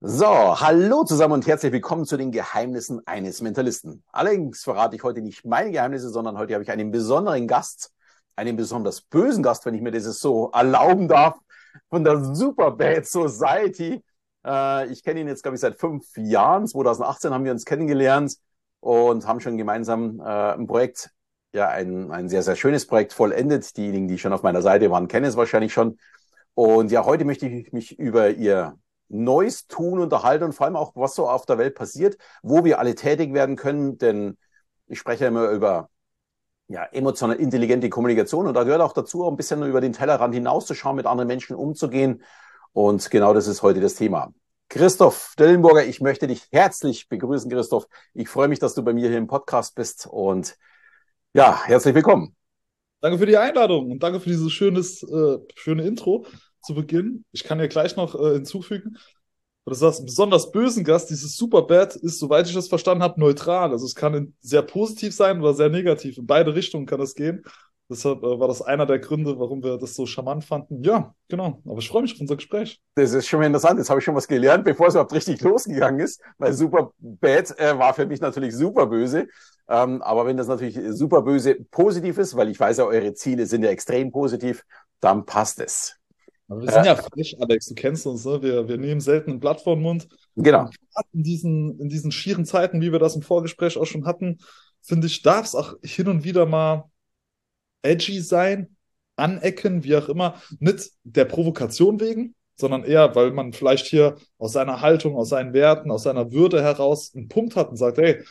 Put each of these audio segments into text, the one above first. So, hallo zusammen und herzlich willkommen zu den Geheimnissen eines Mentalisten. Allerdings verrate ich heute nicht meine Geheimnisse, sondern heute habe ich einen besonderen Gast, einen besonders bösen Gast, wenn ich mir das so erlauben darf, von der Superbad Society. Ich kenne ihn jetzt, glaube ich, seit 5 Jahren. 2018 haben wir uns kennengelernt und haben schon gemeinsam ein Projekt, ja, ein sehr, sehr schönes Projekt vollendet. Diejenigen, die schon auf meiner Seite waren, kennen es wahrscheinlich schon. Und ja, heute möchte ich mich über ihr Neues tun, unterhalten und vor allem auch, was so auf der Welt passiert, wo wir alle tätig werden können, denn ich spreche immer über emotional intelligente Kommunikation und da gehört auch dazu, ein bisschen über den Tellerrand hinauszuschauen, mit anderen Menschen umzugehen und genau das ist heute das Thema. Christoph Dellenburger, ich möchte dich herzlich begrüßen, Christoph. Ich freue mich, dass du bei mir hier im Podcast bist und ja, herzlich willkommen. Danke für die Einladung und danke für dieses schöne Intro. Zu Beginn, ich kann hier gleich noch hinzufügen, du sagst, besonders bösen Gast, dieses Superbad ist, soweit ich das verstanden habe, neutral. Also es kann sehr positiv sein oder sehr negativ. In beide Richtungen kann das gehen. Deshalb war das einer der Gründe, warum wir das so charmant fanden. Ja, genau. Aber ich freue mich auf unser Gespräch. Das ist schon interessant. Jetzt habe ich schon was gelernt, bevor es überhaupt richtig losgegangen ist. Weil Superbad war für mich natürlich super böse. Aber wenn das natürlich super böse positiv ist, weil ich weiß ja, eure Ziele sind ja extrem positiv, dann passt es. Aber wir sind ja frisch, Alex, du kennst uns, ne? Wir nehmen selten ein Blatt vor den Mund. Genau. In diesen schieren Zeiten, wie wir das im Vorgespräch auch schon hatten, finde ich, darf es auch hin und wieder mal edgy sein, anecken, wie auch immer. Nicht der Provokation wegen, sondern eher, weil man vielleicht hier aus seiner Haltung, aus seinen Werten, aus seiner Würde heraus einen Punkt hat und sagt, hey,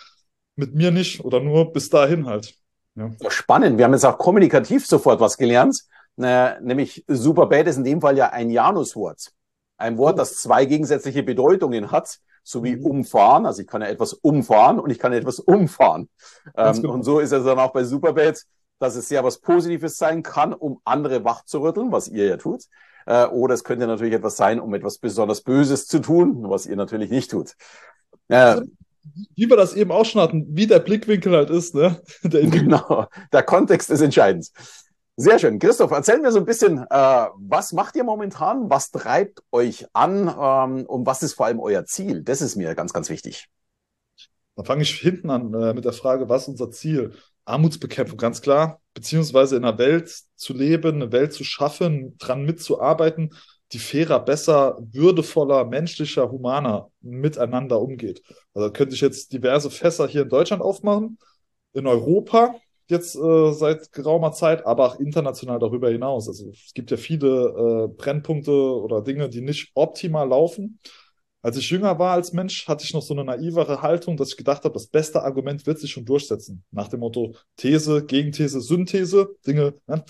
mit mir nicht oder nur bis dahin halt. Ja. Spannend, wir haben jetzt auch kommunikativ sofort was gelernt. Nämlich Superbad ist in dem Fall ja ein Januswort. Ein Wort, das 2 gegensätzliche Bedeutungen hat, so wie umfahren. Also ich kann ja etwas umfahren und ich kann ja etwas umfahren. Und so ist es dann auch bei Superbad, dass es sehr was Positives sein kann, um andere wach zu rütteln, was ihr ja tut. Oder es könnte natürlich etwas sein, um etwas besonders Böses zu tun, was ihr natürlich nicht tut. Wie wir das eben auch schon hatten, wie der Blickwinkel halt ist, ne? Genau, der Kontext ist entscheidend. Sehr schön. Christoph, erzähl mir so ein bisschen, was macht ihr momentan? Was treibt euch an? Und was ist vor allem euer Ziel? Das ist mir ganz, ganz wichtig. Dann fange ich hinten an mit der Frage, was ist unser Ziel? Armutsbekämpfung, ganz klar. Beziehungsweise in einer Welt zu leben, eine Welt zu schaffen, dran mitzuarbeiten, die fairer, besser, würdevoller, menschlicher, humaner miteinander umgeht. Also da könnte ich jetzt diverse Fässer hier in Deutschland aufmachen, in Europa jetzt seit geraumer Zeit, aber auch international darüber hinaus. Also es gibt ja viele Brennpunkte oder Dinge, die nicht optimal laufen. Als ich jünger war als Mensch, hatte ich noch so eine naivere Haltung, dass ich gedacht habe, das beste Argument wird sich schon durchsetzen. Nach dem Motto These, Gegenthese, Synthese, Dinge. Ne?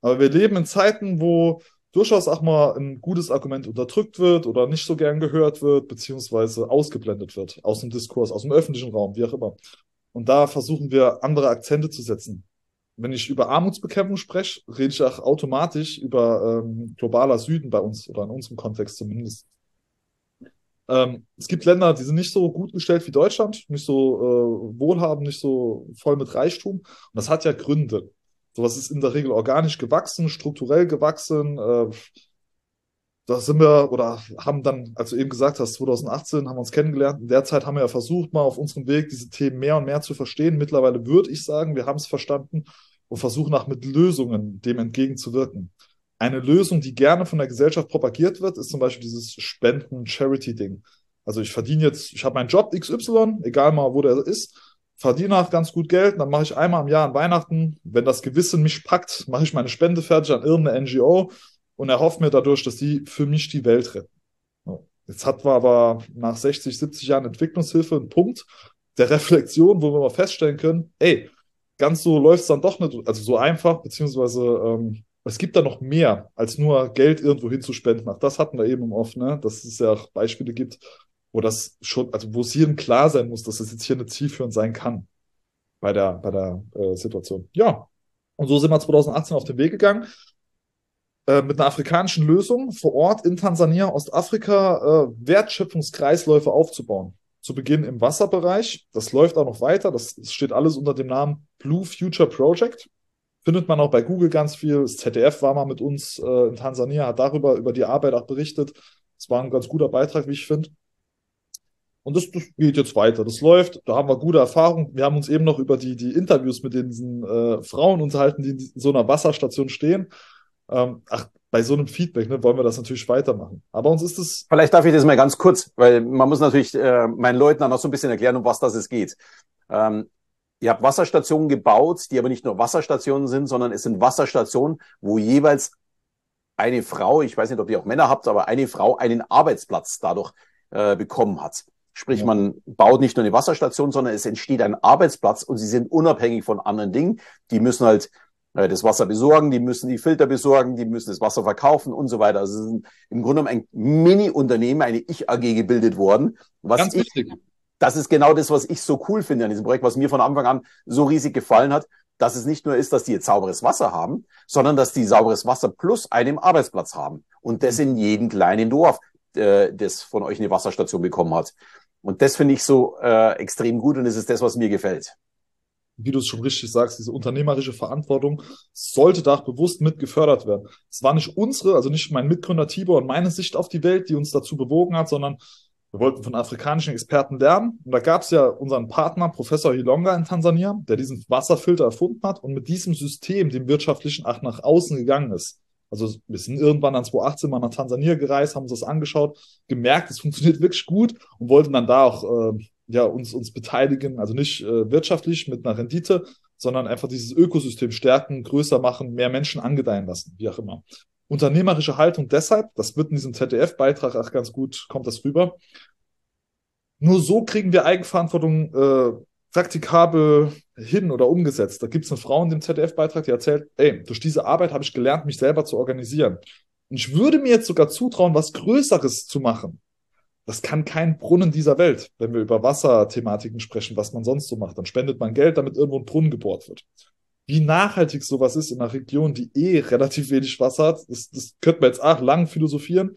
Aber wir leben in Zeiten, wo durchaus auch mal ein gutes Argument unterdrückt wird oder nicht so gern gehört wird, beziehungsweise ausgeblendet wird aus dem Diskurs, aus dem öffentlichen Raum, wie auch immer. Und da versuchen wir, andere Akzente zu setzen. Wenn ich über Armutsbekämpfung spreche, rede ich auch automatisch über globaler Süden bei uns oder in unserem Kontext zumindest. Es gibt Länder, die sind nicht so gut gestellt wie Deutschland, nicht so wohlhabend, nicht so voll mit Reichtum. Und das hat ja Gründe. Sowas ist in der Regel organisch gewachsen, strukturell gewachsen. Da sind wir oder haben dann, als du eben gesagt hast, 2018 haben wir uns kennengelernt. In der Zeit haben wir ja versucht, mal auf unserem Weg diese Themen mehr und mehr zu verstehen. Mittlerweile würde ich sagen, wir haben es verstanden und versuchen auch mit Lösungen dem entgegenzuwirken. Eine Lösung, die gerne von der Gesellschaft propagiert wird, ist zum Beispiel dieses Spenden-Charity-Ding. Also ich verdiene jetzt, ich habe meinen Job XY, egal mal wo der ist, verdiene auch ganz gut Geld, dann mache ich einmal im Jahr an Weihnachten, wenn das Gewissen mich packt, mache ich meine Spende fertig an irgendeine NGO, und erhofft mir dadurch, dass die für mich die Welt retten. Jetzt hatten wir aber nach 60, 70 Jahren Entwicklungshilfe einen Punkt der Reflexion, wo wir mal feststellen können, ey, ganz so läuft es dann doch nicht, also so einfach, beziehungsweise es gibt da noch mehr, als nur Geld irgendwo hinzuspenden. Ach, das hatten wir eben oft, ne? Dass es ja auch Beispiele gibt, wo das schon, also wo es jedem klar sein muss, dass es jetzt hier nicht zielführend sein kann bei der Situation. Ja, und so sind wir 2018 auf den Weg gegangen. Mit einer afrikanischen Lösung vor Ort in Tansania, Ostafrika, Wertschöpfungskreisläufe aufzubauen. Zu Beginn im Wasserbereich, das läuft auch noch weiter, das steht alles unter dem Namen Blue Future Project. Findet man auch bei Google ganz viel, das ZDF war mal mit uns in Tansania, hat darüber, über die Arbeit auch berichtet. Es war ein ganz guter Beitrag, wie ich finde. Und das geht jetzt weiter, das läuft, da haben wir gute Erfahrungen. Wir haben uns eben noch über die Interviews mit diesen Frauen unterhalten, die in so einer Wasserstation stehen. Bei so einem Feedback, ne, wollen wir das natürlich weitermachen. Aber uns ist es... Vielleicht darf ich das mal ganz kurz, weil man muss natürlich meinen Leuten dann noch so ein bisschen erklären, um was das es geht. Ihr habt Wasserstationen gebaut, die aber nicht nur Wasserstationen sind, sondern es sind Wasserstationen, wo jeweils eine Frau, ich weiß nicht, ob ihr auch Männer habt, aber eine Frau einen Arbeitsplatz dadurch bekommen hat. Sprich, man baut nicht nur eine Wasserstation, sondern es entsteht ein Arbeitsplatz und sie sind unabhängig von anderen Dingen. Die müssen halt das Wasser besorgen, die müssen die Filter besorgen, die müssen das Wasser verkaufen und so weiter. Also es ist im Grunde genommen ein Mini-Unternehmen, eine Ich-AG gebildet worden. Das ist genau das, was ich so cool finde an diesem Projekt, was mir von Anfang an so riesig gefallen hat, dass es nicht nur ist, dass die jetzt sauberes Wasser haben, sondern dass die sauberes Wasser plus einen Arbeitsplatz haben. Und das in jedem kleinen Dorf, das von euch eine Wasserstation bekommen hat. Und das finde ich so extrem gut und es ist das, was mir gefällt. Wie du es schon richtig sagst, diese unternehmerische Verantwortung sollte da bewusst mit gefördert werden. Es war nicht unsere, also nicht mein Mitgründer Tibor und meine Sicht auf die Welt, die uns dazu bewogen hat, sondern wir wollten von afrikanischen Experten lernen. Und da gab es ja unseren Partner, Professor Hilonga in Tansania, der diesen Wasserfilter erfunden hat und mit diesem System, dem wirtschaftlichen, auch nach außen gegangen ist. Also wir sind irgendwann dann 2018 mal nach Tansania gereist, haben uns das angeschaut, gemerkt, es funktioniert wirklich gut und wollten dann da auch uns beteiligen, also nicht wirtschaftlich mit einer Rendite, sondern einfach dieses Ökosystem stärken, größer machen, mehr Menschen angedeihen lassen, wie auch immer. Unternehmerische Haltung deshalb, das wird in diesem ZDF-Beitrag auch ganz gut, kommt das rüber. Nur so kriegen wir Eigenverantwortung praktikabel hin oder umgesetzt. Da gibt es eine Frau in dem ZDF-Beitrag, die erzählt, ey, durch diese Arbeit habe ich gelernt, mich selber zu organisieren. Und ich würde mir jetzt sogar zutrauen, was Größeres zu machen. Das kann kein Brunnen dieser Welt, wenn wir über Wasserthematiken sprechen, was man sonst so macht. Dann spendet man Geld, damit irgendwo ein Brunnen gebohrt wird. Wie nachhaltig sowas ist in einer Region, die relativ wenig Wasser hat, das könnte man jetzt auch lang philosophieren.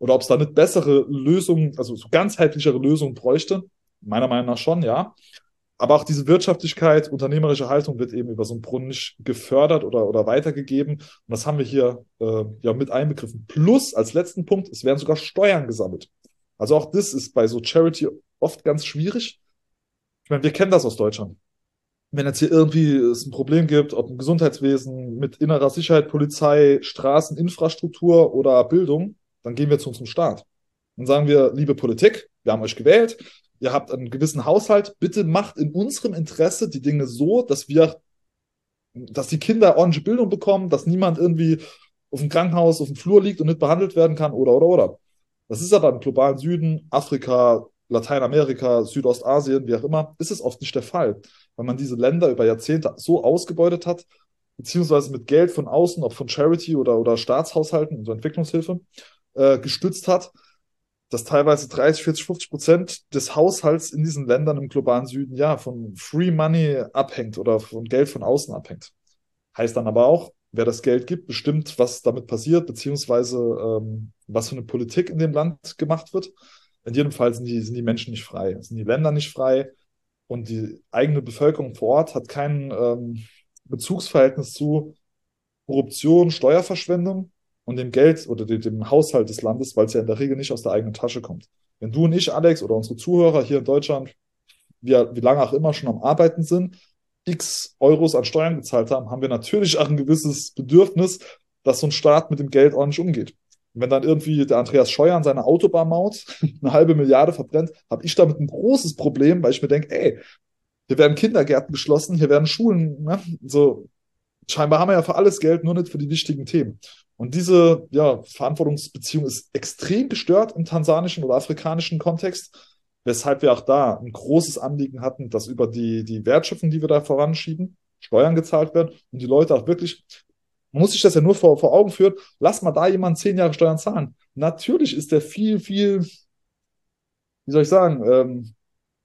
Oder ob es da nicht bessere Lösungen, also so ganzheitlichere Lösungen bräuchte. Meiner Meinung nach schon, ja. Aber auch diese Wirtschaftlichkeit, unternehmerische Haltung wird eben über so einen Brunnen nicht gefördert oder weitergegeben. Und das haben wir hier mit einbegriffen. Plus, als letzten Punkt, es werden sogar Steuern gesammelt. Also auch das ist bei so Charity oft ganz schwierig. Ich meine, wir kennen das aus Deutschland. Wenn jetzt hier irgendwie es ein Problem gibt, ob im Gesundheitswesen, mit innerer Sicherheit, Polizei, Straßen, Infrastruktur oder Bildung, dann gehen wir zu unserem Staat. Dann sagen wir, liebe Politik, wir haben euch gewählt, ihr habt einen gewissen Haushalt, bitte macht in unserem Interesse die Dinge so, dass die Kinder ordentliche Bildung bekommen, dass niemand irgendwie auf dem Krankenhaus, auf dem Flur liegt und nicht behandelt werden kann oder. Das ist aber im globalen Süden, Afrika, Lateinamerika, Südostasien, wie auch immer, ist es oft nicht der Fall, weil man diese Länder über Jahrzehnte so ausgebeutet hat, beziehungsweise mit Geld von außen, ob von Charity oder Staatshaushalten, also Entwicklungshilfe, gestützt hat, dass teilweise 30, 40, 50% des Haushalts in diesen Ländern im globalen Süden ja von Free Money abhängt oder von Geld von außen abhängt. Heißt dann aber auch, wer das Geld gibt, bestimmt, was damit passiert, beziehungsweise was für eine Politik in dem Land gemacht wird. In jedem Fall sind die Menschen nicht frei, sind die Länder nicht frei und die eigene Bevölkerung vor Ort hat kein Bezugsverhältnis zu Korruption, Steuerverschwendung und dem Geld oder dem Haushalt des Landes, weil es ja in der Regel nicht aus der eigenen Tasche kommt. Wenn du und ich, Alex, oder unsere Zuhörer hier in Deutschland, wie lange auch immer schon am Arbeiten sind, x Euros an Steuern gezahlt haben, haben wir natürlich auch ein gewisses Bedürfnis, dass so ein Staat mit dem Geld ordentlich umgeht. Und wenn dann irgendwie der Andreas Scheuer an seiner Autobahnmaut eine halbe Milliarde verbrennt, habe ich damit ein großes Problem, weil ich mir denke, ey, hier werden Kindergärten geschlossen, hier werden Schulen, ne? So, scheinbar haben wir ja für alles Geld, nur nicht für die wichtigen Themen. Und diese Verantwortungsbeziehung ist extrem gestört im tansanischen oder afrikanischen Kontext, weshalb wir auch da ein großes Anliegen hatten, dass über die Wertschöpfung, die wir da voranschieben, Steuern gezahlt werden und die Leute auch wirklich, man muss sich das ja nur vor Augen führen, lass mal da jemanden 10 Jahre Steuern zahlen. Natürlich ist der viel, viel, wie soll ich sagen,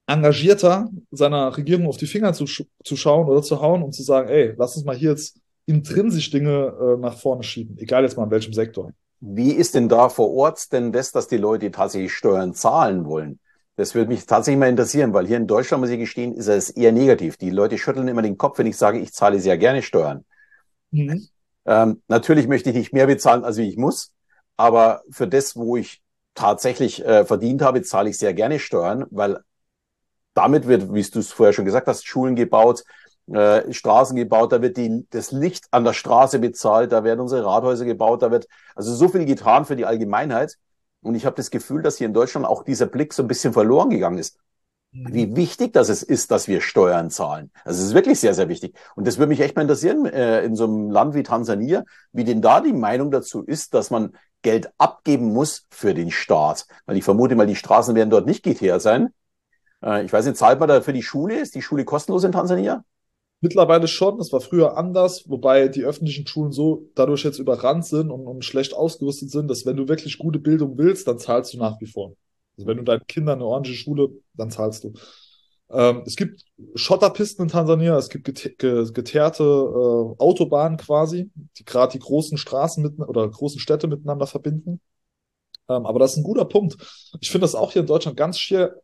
engagierter, seiner Regierung auf die Finger zu schauen oder zu hauen und zu sagen, ey, lass uns mal hier jetzt intrinsisch Dinge nach vorne schieben, egal jetzt mal in welchem Sektor. Wie ist denn da vor Ort denn das, dass die Leute tatsächlich Steuern zahlen wollen? Das würde mich tatsächlich mal interessieren, weil hier in Deutschland, muss ich gestehen, ist es eher negativ. Die Leute schütteln immer den Kopf, wenn ich sage, ich zahle sehr gerne Steuern. Natürlich möchte ich nicht mehr bezahlen, als ich muss, aber für das, wo ich tatsächlich verdient habe, zahle ich sehr gerne Steuern, weil damit wird, wie du es vorher schon gesagt hast, Schulen gebaut, Straßen gebaut, da wird das Licht an der Straße bezahlt, da werden unsere Rathäuser gebaut, da wird also so viel getan für die Allgemeinheit. Und ich habe das Gefühl, dass hier in Deutschland auch dieser Blick so ein bisschen verloren gegangen ist. Wie wichtig das ist, dass wir Steuern zahlen. Also es ist wirklich sehr, sehr wichtig. Und das würde mich echt mal interessieren, in so einem Land wie Tansania, wie denn da die Meinung dazu ist, dass man Geld abgeben muss für den Staat. Weil ich vermute mal, die Straßen werden dort nicht geteert sein. Ich weiß nicht, zahlt man da für die Schule? Ist die Schule kostenlos in Tansania? Mittlerweile schon, das war früher anders, wobei die öffentlichen Schulen so dadurch jetzt überrannt sind und schlecht ausgerüstet sind, dass wenn du wirklich gute Bildung willst, dann zahlst du nach wie vor. Also wenn du deinen Kindern eine ordentliche Schule, dann zahlst du. Es gibt Schotterpisten in Tansania, es gibt geteerte Autobahnen quasi, die gerade die großen Straßen oder großen Städte miteinander verbinden. Aber das ist ein guter Punkt. Ich finde das auch hier in Deutschland ganz schier,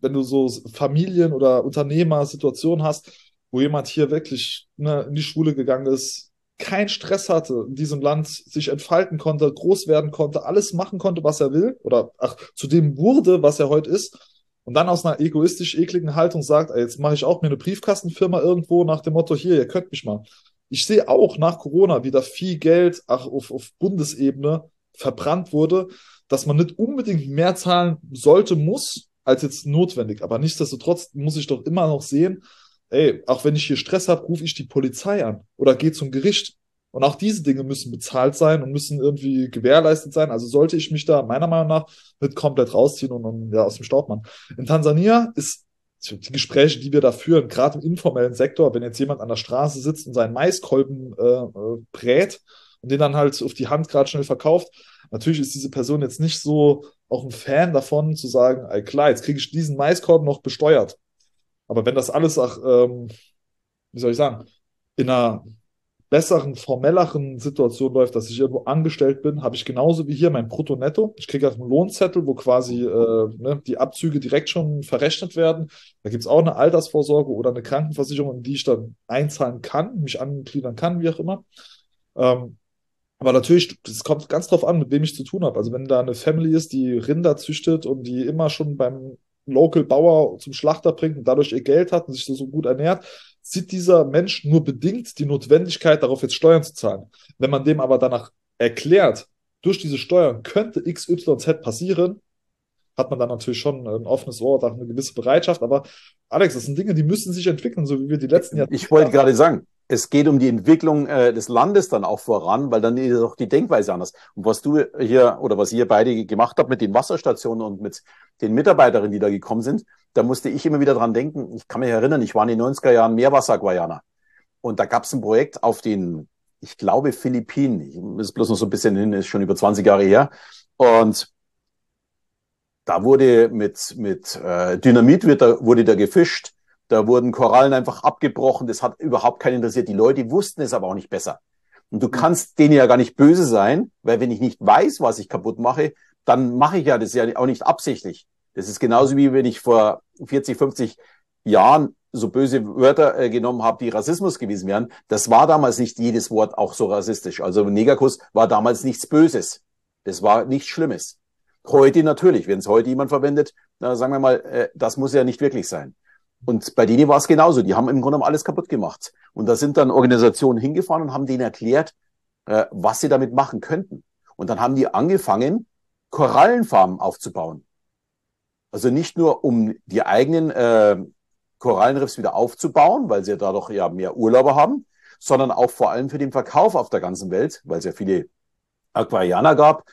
wenn du so Familien- oder Unternehmer-Situationen hast, wo jemand hier wirklich in die Schule gegangen ist, keinen Stress hatte, in diesem Land sich entfalten konnte, groß werden konnte, alles machen konnte, was er will, oder zu dem wurde, was er heute ist, und dann aus einer egoistisch ekligen Haltung sagt, ey, jetzt mache ich auch mir eine Briefkastenfirma irgendwo nach dem Motto, hier, ihr könnt mich mal. Ich sehe auch nach Corona, wie da viel Geld auf Bundesebene verbrannt wurde, dass man nicht unbedingt mehr zahlen sollte, muss, als jetzt notwendig. Aber nichtsdestotrotz muss ich doch immer noch sehen, ey, auch wenn ich hier Stress habe, rufe ich die Polizei an oder gehe zum Gericht. Und auch diese Dinge müssen bezahlt sein und müssen irgendwie gewährleistet sein. Also sollte ich mich da meiner Meinung nach mit komplett rausziehen und ja, aus dem Staub machen. In Tansania ist die Gespräche, die wir da führen, gerade im informellen Sektor, wenn jetzt jemand an der Straße sitzt und seinen Maiskolben brät und den dann halt auf die Hand gerade schnell verkauft, natürlich ist diese Person jetzt nicht so auch ein Fan davon, zu sagen, ey, klar, jetzt kriege ich diesen Maiskolben noch besteuert. Aber wenn das alles auch, wie soll ich sagen, in einer besseren, formelleren Situation läuft, dass ich irgendwo angestellt bin, habe ich genauso wie hier mein Brutto-Netto. Ich kriege halt einen Lohnzettel, wo quasi die Abzüge direkt schon verrechnet werden. Da gibt es auch eine Altersvorsorge oder eine Krankenversicherung, in die ich dann einzahlen kann, mich angliedern kann, wie auch immer. Aber natürlich, es kommt ganz drauf an, mit wem ich zu tun habe. Also wenn da eine Family ist, die Rinder züchtet und die immer schon beim Local Bauer zum Schlachter bringt und dadurch ihr Geld hat und sich so gut ernährt, sieht dieser Mensch nur bedingt die Notwendigkeit, darauf jetzt Steuern zu zahlen. Wenn man dem aber danach erklärt, durch diese Steuern könnte XYZ passieren, hat man dann natürlich schon ein offenes Ohr, auch eine gewisse Bereitschaft. Aber Alex, das sind Dinge, die müssen sich entwickeln, so wie wir die letzten Jahre... Ich wollte gerade sagen, es geht um die Entwicklung des Landes dann auch voran, weil dann ist auch die Denkweise anders. Und was du hier oder was ihr beide gemacht habt mit den Wasserstationen und mit den Mitarbeiterinnen, die da gekommen sind, da musste ich immer wieder dran denken. Ich kann mich erinnern, ich war in den 90er Jahren Meerwasser-Guayana. Und da gab es ein Projekt auf den, ich glaube, Philippinen. Ist bloß noch so ein bisschen hin, ist schon über 20 Jahre her. Und da wurde mit Dynamit wurde da gefischt. Da wurden Korallen einfach abgebrochen. Das hat überhaupt keinen interessiert. Die Leute wussten es aber auch nicht besser. Und du kannst denen ja gar nicht böse sein, weil wenn ich nicht weiß, was ich kaputt mache, dann mache ich ja das ja auch nicht absichtlich. Das ist genauso wie wenn ich vor 40, 50 Jahren so böse Wörter genommen habe, die Rassismus gewesen wären. Das war damals nicht jedes Wort auch so rassistisch. Also Negerkuss war damals nichts Böses. Das war nichts Schlimmes. Heute natürlich. Wenn es heute jemand verwendet, na, sagen wir mal, das muss ja nicht wirklich sein. Und bei denen war es genauso. Die haben im Grunde alles kaputt gemacht. Und da sind dann Organisationen hingefahren und haben denen erklärt, was sie damit machen könnten. Und dann haben die angefangen, Korallenfarmen aufzubauen. Also nicht nur, um die eigenen Korallenriffs wieder aufzubauen, weil sie dadurch ja mehr Urlauber haben, sondern auch vor allem für den Verkauf auf der ganzen Welt, weil es ja viele Aquarianer gab,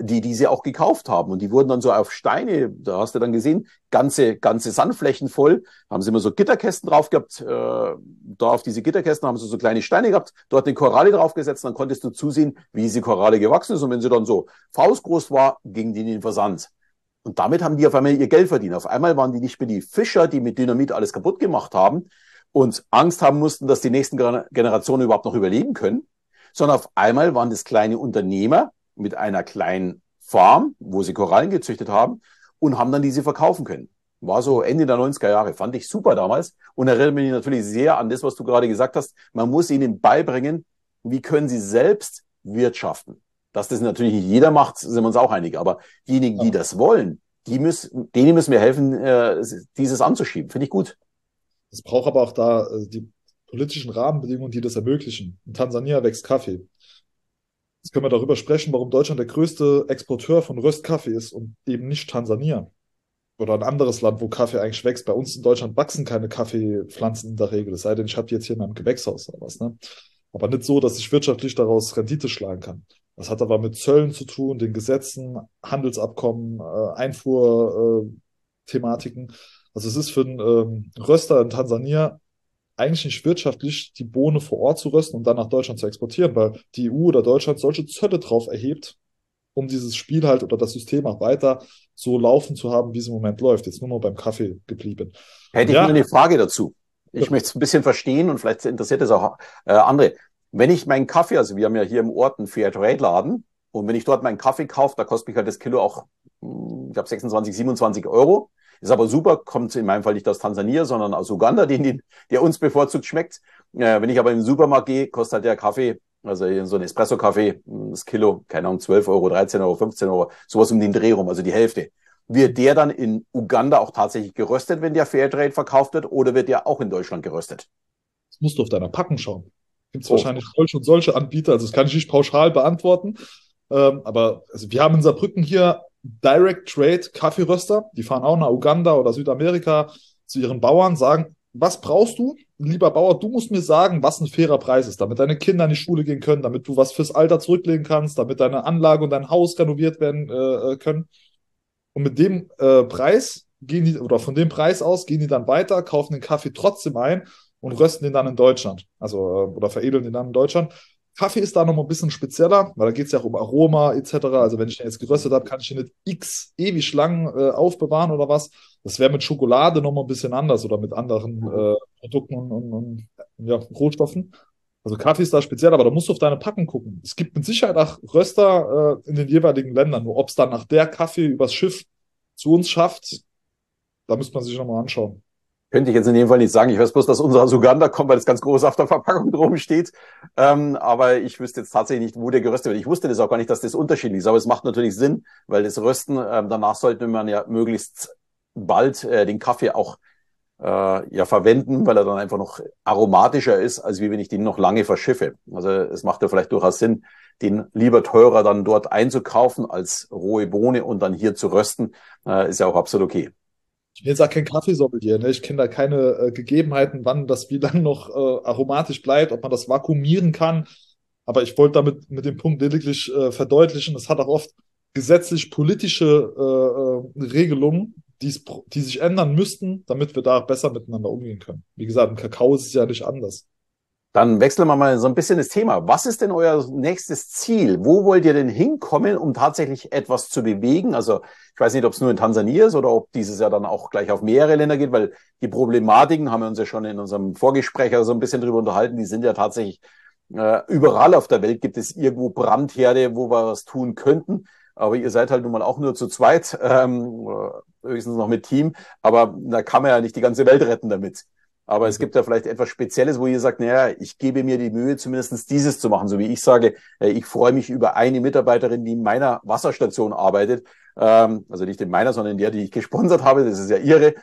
die diese auch gekauft haben. Und die wurden dann so auf Steine, da hast du dann gesehen, ganze Sandflächen voll, haben sie immer so Gitterkästen drauf gehabt, da auf diese Gitterkästen haben sie so kleine Steine gehabt, dort eine Koralle draufgesetzt, dann konntest du zusehen, wie diese Koralle gewachsen ist. Und wenn sie dann so faustgroß war, ging die in den Versand. Und damit haben die auf einmal ihr Geld verdient. Auf einmal waren die nicht mehr die Fischer, die mit Dynamit alles kaputt gemacht haben und Angst haben mussten, dass die nächsten Generationen überhaupt noch überleben können, sondern auf einmal waren das kleine Unternehmer, mit einer kleinen Farm, wo sie Korallen gezüchtet haben und haben dann diese verkaufen können. War so Ende der 90er Jahre. Fand ich super damals und erinnere mich natürlich sehr an das, was du gerade gesagt hast. Man muss ihnen beibringen, wie können sie selbst wirtschaften. Dass das natürlich nicht jeder macht, sind wir uns auch einig. Aber diejenigen, die das wollen, denen müssen wir helfen, dieses anzuschieben. Finde ich gut. Es braucht aber auch da die politischen Rahmenbedingungen, die das ermöglichen. In Tansania wächst Kaffee. Jetzt können wir darüber sprechen, warum Deutschland der größte Exporteur von Röstkaffee ist und eben nicht Tansania. Oder ein anderes Land, wo Kaffee eigentlich wächst. Bei uns in Deutschland wachsen keine Kaffeepflanzen in der Regel. Es sei denn, ich habe jetzt hier in einem Gewächshaus oder was, ne? Aber nicht so, dass ich wirtschaftlich daraus Rendite schlagen kann. Das hat aber mit Zöllen zu tun, den Gesetzen, Handelsabkommen, Einfuhrthematiken. Also es ist für einen Röster in Tansania eigentlich nicht wirtschaftlich, die Bohne vor Ort zu rösten und dann nach Deutschland zu exportieren, weil die EU oder Deutschland solche Zölle drauf erhebt, um dieses Spiel halt oder das System auch weiter so laufen zu haben, wie es im Moment läuft. Jetzt nur mal beim Kaffee geblieben. Hätte ich nur eine Frage dazu. Ich möchte es ein bisschen verstehen und vielleicht interessiert es auch andere. Wenn ich meinen Kaffee, also wir haben ja hier im Ort einen Fairtrade-Laden, und wenn ich dort meinen Kaffee kaufe, da kostet mich halt das Kilo auch, ich glaube, 26, 27 Euro. Ist aber super, kommt in meinem Fall nicht aus Tansania, sondern aus Uganda, der uns bevorzugt schmeckt. Wenn ich aber in den Supermarkt gehe, kostet halt der Kaffee, also so ein Espresso-Kaffee, das Kilo, keine Ahnung, 12 Euro, 13 Euro, 15 Euro, sowas um den Dreh rum, also die Hälfte. Wird der dann in Uganda auch tatsächlich geröstet, wenn der Fairtrade verkauft wird, oder wird der auch in Deutschland geröstet? Das musst du auf deiner Packung schauen. Gibt es wahrscheinlich solche und solche Anbieter, also das kann ich nicht pauschal beantworten. Aber also wir haben in Saarbrücken hier Direct Trade Kaffeeröster, die fahren auch nach Uganda oder Südamerika zu ihren Bauern, sagen, was brauchst du, lieber Bauer, du musst mir sagen, was ein fairer Preis ist, damit deine Kinder in die Schule gehen können, damit du was fürs Alter zurücklegen kannst, damit deine Anlage und dein Haus renoviert werden können. Und mit dem Preis gehen die, oder von dem Preis aus gehen die dann weiter, kaufen den Kaffee trotzdem ein und rösten den dann in Deutschland. Also, oder veredeln den dann in Deutschland. Kaffee ist da nochmal ein bisschen spezieller, weil da geht es ja auch um Aroma etc. Also, wenn ich den jetzt geröstet habe, kann ich den nicht x ewig lang aufbewahren oder was. Das wäre mit Schokolade nochmal ein bisschen anders oder mit anderen Produkten und ja, Rohstoffen. Also, Kaffee ist da speziell, aber da musst du auf deine Packung gucken. Es gibt mit Sicherheit auch Röster in den jeweiligen Ländern. Nur ob es dann nach der Kaffee übers Schiff zu uns schafft, da müsste man sich nochmal anschauen. Könnte ich jetzt in dem Fall nicht sagen. Ich weiß bloß, dass unser aus Uganda kommt, weil das ganz groß auf der Verpackung drum steht. Aber ich wüsste jetzt tatsächlich nicht, wo der geröstet wird. Ich wusste das auch gar nicht, dass das unterschiedlich ist. Aber es macht natürlich Sinn, weil das Rösten, danach sollte man ja möglichst bald den Kaffee auch verwenden, weil er dann einfach noch aromatischer ist, als wie wenn ich den noch lange verschiffe. Also es macht ja vielleicht durchaus Sinn, den lieber teurer dann dort einzukaufen als rohe Bohne und dann hier zu rösten. Ist ja auch absolut okay. Ich bin jetzt auch kein Kaffeesommelier, ne? Ich kenne da keine Gegebenheiten, wann das wie lange noch aromatisch bleibt, ob man das vakuumieren kann. Aber ich wollte damit mit dem Punkt lediglich verdeutlichen, es hat auch oft gesetzlich-politische Regelungen, die sich ändern müssten, damit wir da besser miteinander umgehen können. Wie gesagt, im Kakao ist es ja nicht anders. Dann wechseln wir mal so ein bisschen das Thema. Was ist denn euer nächstes Ziel? Wo wollt ihr denn hinkommen, um tatsächlich etwas zu bewegen? Also ich weiß nicht, ob es nur in Tansania ist oder ob dieses Jahr dann auch gleich auf mehrere Länder geht, weil die Problematiken, haben wir uns ja schon in unserem Vorgespräch so ein bisschen drüber unterhalten, die sind ja tatsächlich überall auf der Welt. Gibt es irgendwo Brandherde, wo wir was tun könnten? Aber ihr seid halt nun mal auch nur zu zweit, höchstens noch mit Team. Aber da kann man ja nicht die ganze Welt retten damit. Aber es gibt ja vielleicht etwas Spezielles, wo ihr sagt, naja, ich gebe mir die Mühe, zumindest dieses zu machen. So wie ich sage, ich freue mich über eine Mitarbeiterin, die in meiner Wasserstation arbeitet. Also nicht in meiner, sondern in der, die ich gesponsert habe. Das ist ja ihre.